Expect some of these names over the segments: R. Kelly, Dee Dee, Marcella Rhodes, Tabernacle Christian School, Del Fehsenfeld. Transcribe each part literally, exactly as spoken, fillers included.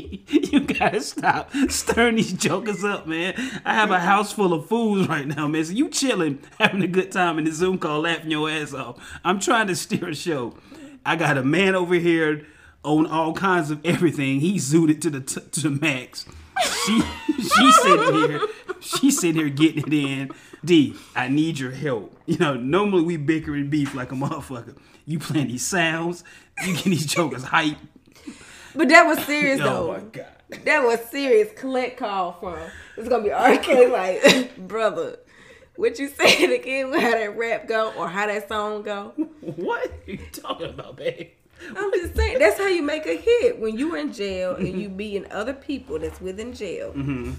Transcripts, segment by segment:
Dee, you gotta stop stirring these jokers up, man. I have a house full of fools right now, man. So you chilling, having a good time in the Zoom call, laughing your ass off. I'm trying to steer a show. I got a man over here on all kinds of everything. He's zooted to the t to the max. She she's sitting here. She's sitting here getting it in. Dee, I need your help. You know, normally we bicker and beef like a motherfucker. You playing these sounds. You getting these jokers hype. But that was serious, oh though. Oh, my God. That was serious. Collect call from. It's going to be R. Kelly like, brother, what you saying again? How that rap go or how that song go? What are you talking about, babe? I'm just saying, that's how you make a hit. When you in jail mm-hmm. and you be in other people that's within jail. Mm-hmm.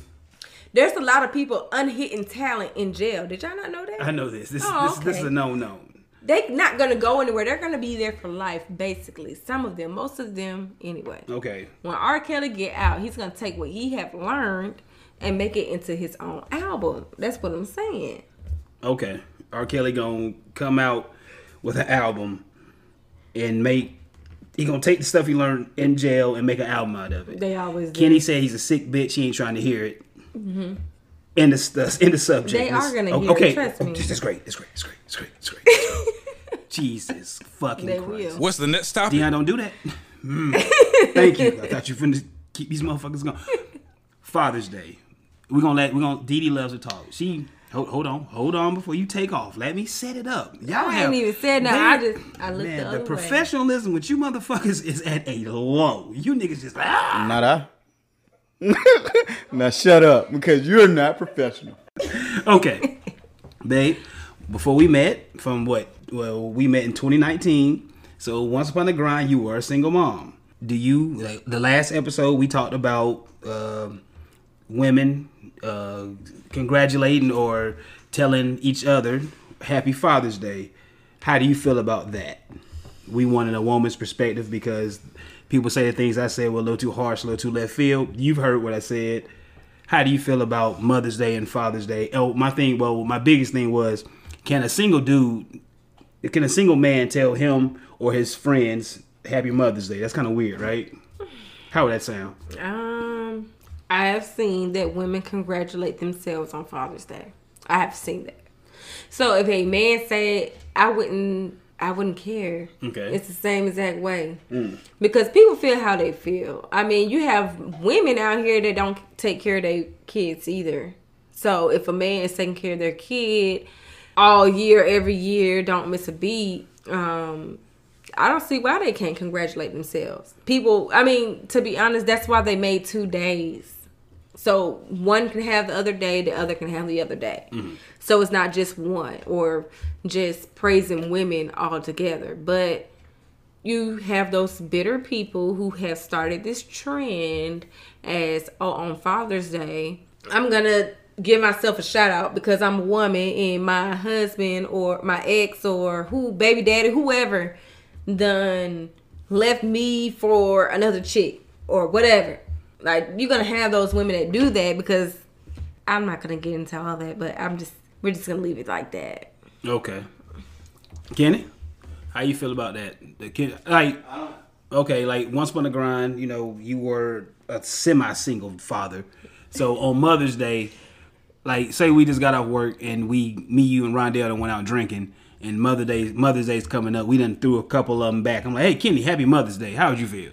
There's a lot of people unhitting talent in jail. Did y'all not know that? I know this. This, oh, this, okay. this is a no-no. They're not going to go anywhere. They're going to be there for life, basically. Some of them. Most of them, anyway. Okay. When R. Kelly get out, he's going to take what he have learned and make it into his own album. That's what I'm saying. Okay. R. Kelly going to come out with an album and make... He gonna take the stuff he learned in jail and make an album out of it. They always do. Kenny said he's a sick bitch. He ain't trying to hear it. Mm-hmm. In the in the subject. They are gonna hear okay. it. Trust me. It's great. It's great. It's great. It's great. It's great. Jesus fucking they Christ. Will. What's the next topic? Dion, don't do that. Mm. Thank you. I thought you finna keep these motherfuckers going. Father's Day. We're gonna let. We're gonna. Dee Dee loves to talk. She. Hold, hold on, hold on before you take off. Let me set it up. Y'all I ain't even said nothing. I just I looked man, the other the professionalism way. With you motherfuckers is at a low. You niggas just like ah. Not I. Now shut up because you're not professional. Okay, babe. Before we met, from what? Well, we met in twenty nineteen. So once upon the grind, you were a single mom. Do you like the last episode we talked about uh, women? Uh, congratulating or telling each other Happy Father's Day. How do you feel about that? We wanted a woman's perspective because people say the things I said were a little too harsh, a little too left field. You've heard what I said. How do you feel about Mother's Day and Father's Day? Oh, my thing, well, my biggest thing was, can a single dude, can a single man tell him or his friends Happy Mother's Day? That's kind of weird, right? How would that sound? Um... I have seen that women congratulate themselves on Father's Day. I have seen that. So if a man said, I wouldn't, I wouldn't care. Okay. It's the same exact way. Mm. Because people feel how they feel. I mean, you have women out here that don't take care of their kids either. So if a man is taking care of their kid all year, every year, don't miss a beat, um... I don't see why they can't congratulate themselves. People, I mean, to be honest, that's why they made two days. So one can have the other day, the other can have the other day. Mm-hmm. So it's not just one or just praising women all together. But you have those bitter people who have started this trend as, oh, on Father's Day, I'm going to give myself a shout out because I'm a woman and my husband or my ex or who, baby daddy, whoever done left me for another chick or whatever. Like, you're gonna have those women that do that because I'm not gonna get into all that, but I'm just we're just gonna leave it like that. Okay, Kenny, how you feel about that? Like, okay, like once upon the grind, you know, you were a semi-single father, so on Mother's Day, like, say we just got off work and we, me, you, and Rondell went out drinking. And Mother's Day, Mother's Day's coming up. We done threw a couple of them back. I'm like, hey, Kenny, Happy Mother's Day. How would you feel?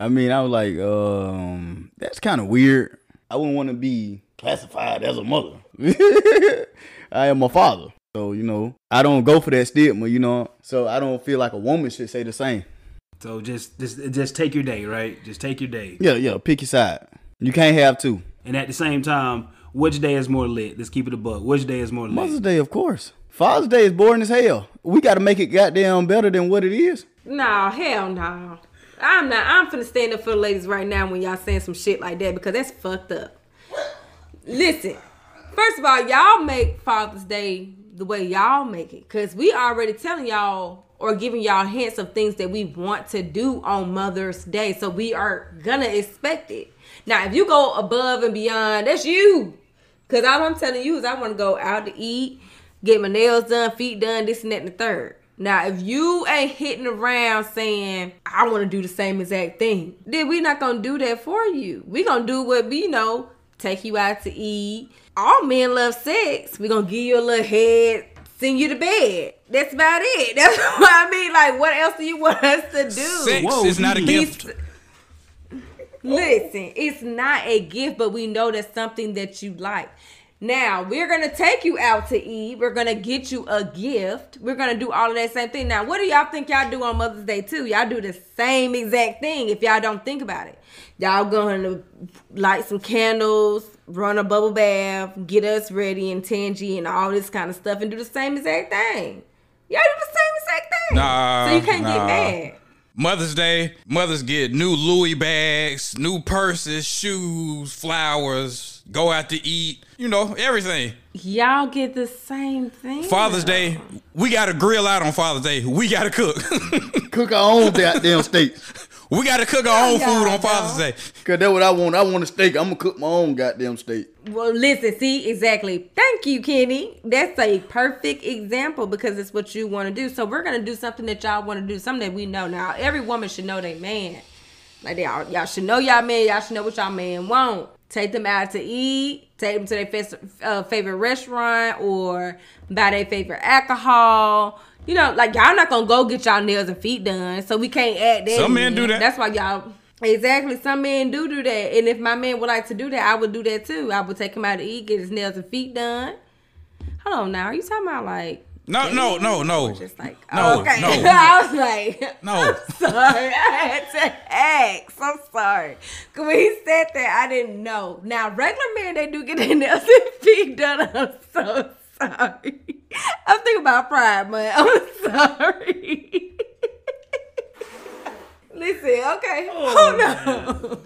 I mean, I was like, um, that's kind of weird. I wouldn't want to be classified as a mother. I am a father. So, you know, I don't go for that stigma, you know. So I don't feel like a woman should say the same. So just just, just take your day, right? Just take your day. Yeah, yeah. Pick your side. You can't have two. And at the same time, which day is more lit? Let's keep it a buck. Which day is more lit? Mother's Day, of course. Father's Day is boring as hell. We got to make it goddamn better than what it is. No, hell no. I'm not. I'm finna stand up for the ladies right now when y'all saying some shit like that because that's fucked up. Listen, first of all, y'all make Father's Day the way y'all make it because we already telling y'all or giving y'all hints of things that we want to do on Mother's Day. So we are gonna expect it. Now, if you go above and beyond, that's you. Because all I'm telling you is I want to go out to eat, get my nails done, feet done, this and that and the third. Now, if you ain't hitting around saying, I want to do the same exact thing, then we're not going to do that for you. We're going to do what we know, take you out to eat. All men love sex. We're going to give you a little head, send you to bed. That's about it. That's what I mean. Like, what else do you want us to do? Sex Whoa, is not a gift. Listen, it's not a gift, but we know that's something that you like. Now, we're going to take you out to eat. We're going to get you a gift. We're going to do all of that same thing. Now, what do y'all think y'all do on Mother's Day, too? Y'all do the same exact thing if y'all don't think about it. Y'all going to light some candles, run a bubble bath, get us ready and tangy and all this kind of stuff and do the same exact thing. Y'all do the same exact thing. Nah, so you can't nah. get mad. Mother's Day, mothers get new Louis bags, new purses, shoes, flowers, go out to eat, you know, everything. Y'all get the same thing. Father's Day, we got to grill out on Father's Day. We got to cook. Cook our own damn steak. We got to cook our own food on Father's Day. Because that's what I want. I want a steak. I'm going to cook my own goddamn steak. Well, listen, see, exactly. Thank you, Kenny. That's a perfect example because it's what you want to do. So we're going to do something that y'all want to do, something that we know. Now, every woman should know their man. Like, y'all, y'all should know y'all man. Y'all should know what y'all man want. Take them out to eat. Take them to their f- uh, favorite restaurant or buy their favorite alcohol. You know, like, y'all not going to go get y'all nails and feet done, so we can't add that. Some men do that. That's why y'all, exactly, some men do do that. And if my man would like to do that, I would do that, too. I would take him out to eat, get his nails and feet done. Hold on now. Are you talking about, like... No, baby? no, no, no. Just like, no, oh, okay. No. I was like, no. I'm sorry. I had to ask. I'm sorry. Because when he said that, I didn't know. Now, regular men, they do get their nails and feet done. I'm so sorry. I'm thinking about Pride Month. I'm sorry. Listen, okay. Oh, hold on.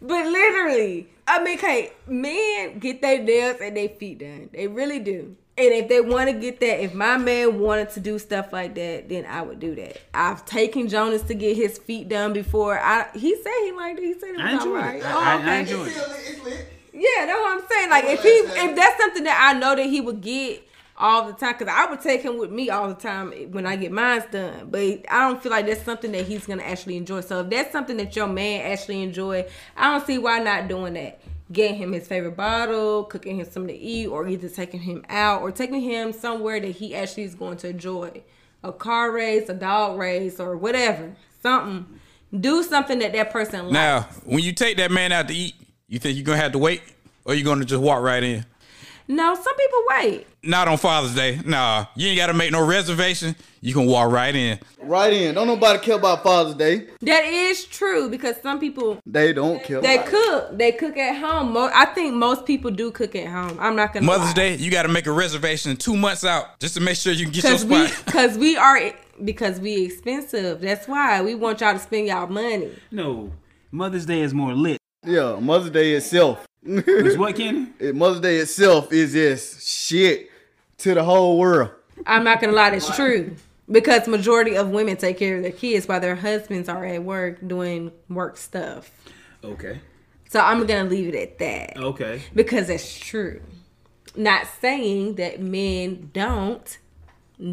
But literally, I mean, okay, men get their nails and their feet done. They really do. And if they want to get that, if my man wanted to do stuff like that, then I would do that. I've taken Jonas to get his feet done before. I he said he liked it. He said it was all right. I, I, oh, okay. I enjoy it. Yeah, that's what I'm saying. Like, if he, if that's something that I know that he would get all the time, because I would take him with me all the time when I get mine done. But I don't feel like that's something that he's going to actually enjoy. So if that's something that your man actually enjoy, I don't see why not doing that. Getting him his favorite bottle, cooking him something to eat, or either taking him out or taking him somewhere that he actually is going to enjoy. A car race, a dog race, or whatever. Something. Do something that that person likes. Now, when you take that man out to eat, you think you're going to have to wait, or you're going to just walk right in? No, some people wait. Not on Father's Day. Nah, you ain't got to make no reservation. You can walk right in. Right in. Don't nobody care about Father's Day. That is true, because some people... They don't care They about cook. It. They cook at home. Mo- I think most people do cook at home. I'm not going to Mother's lie. Day, you got to make a reservation two months out just to make sure you can get your spot. Because we, we are... Because we expensive. That's why. We want y'all to spend y'all money. No. Mother's Day is more lit. Yeah, Mother's Day itself. It's what, Kenny? Mother's Day itself is just shit to the whole world. I'm not going to lie, that's true. Because majority of women take care of their kids while their husbands are at work doing work stuff. Okay. So I'm going to leave it at that. Okay. Because that's true. Not saying that men don't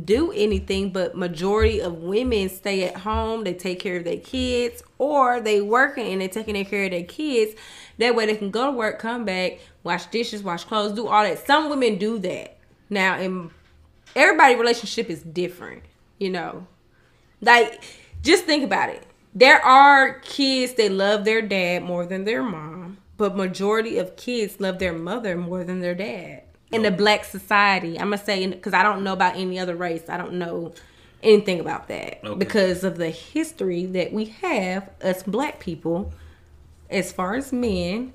do anything, but majority of women stay at home. They take care of their kids, or they working and they taking care of their kids. That way they can go to work, come back, wash dishes, wash clothes, do all that. Some women do that. Now, and everybody's relationship is different, you know. Like, just think about it. There are kids that love their dad more than their mom, but majority of kids love their mother more than their dad. In the black society, I'm going to say, because I don't know about any other race. I don't know anything about that. Okay. Because of the history that we have, us black people, as far as men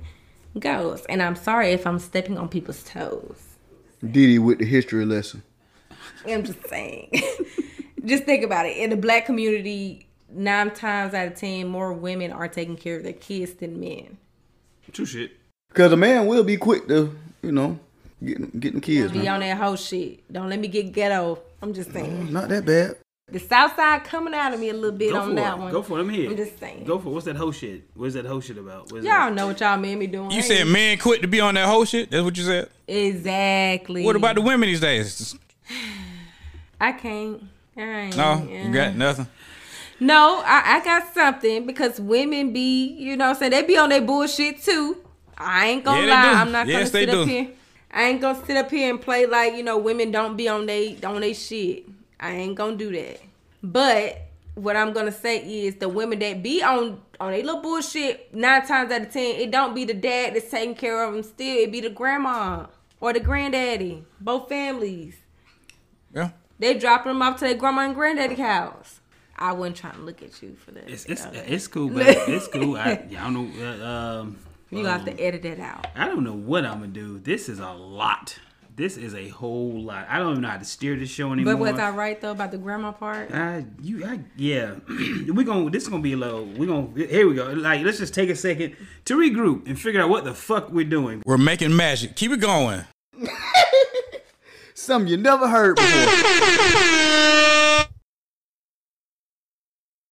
goes. And I'm sorry if I'm stepping on people's toes. Dee Dee with the history lesson. I'm just saying. Just think about it. In the black community, nine times out of ten, more women are taking care of their kids than men. True shit. Because a man will be quick to, you know, Getting, getting kids. Don't be on that whole shit. Don't let me get ghetto. I'm just saying. No, not that bad. The South Side coming out of me a little bit on that it. one. Go for it. I'm here. I'm just saying. Go for it. What's that whole shit? What's that whole shit about? What's y'all that? Know what y'all made me doing. You hey. said men quit to be on that whole shit? That's what you said? Exactly. What about the women these days? I can't. I no, yeah. You got nothing? No, I, I got something, because women be, you know what I'm saying, they be on their bullshit too. I ain't gonna yeah, lie. I'm not yes, gonna sit do. up here. I ain't gonna sit up here and play like, you know, women don't be on they on they shit. I ain't gonna do that. But what I'm gonna say is, the women that be on on they little bullshit, nine times out of ten, it don't be the dad that's taking care of them still. It be the grandma or the granddaddy. Both families. Yeah. They dropping them off to their grandma and granddaddy house. I wasn't trying to look at you for that. It's it's, it's cool, but it's cool. I, I don't know. Uh, um, you um, have to edit that out. I don't know what I'm gonna do. This is a lot. This is a whole lot. I don't even know how to steer this show anymore. But was I right though about the grandma part? I you I yeah. we gonna this is gonna be low. We gonna here we go. Like, let's just take a second to regroup and figure out what the fuck we're doing. We're making magic. Keep it going. Something you never heard before.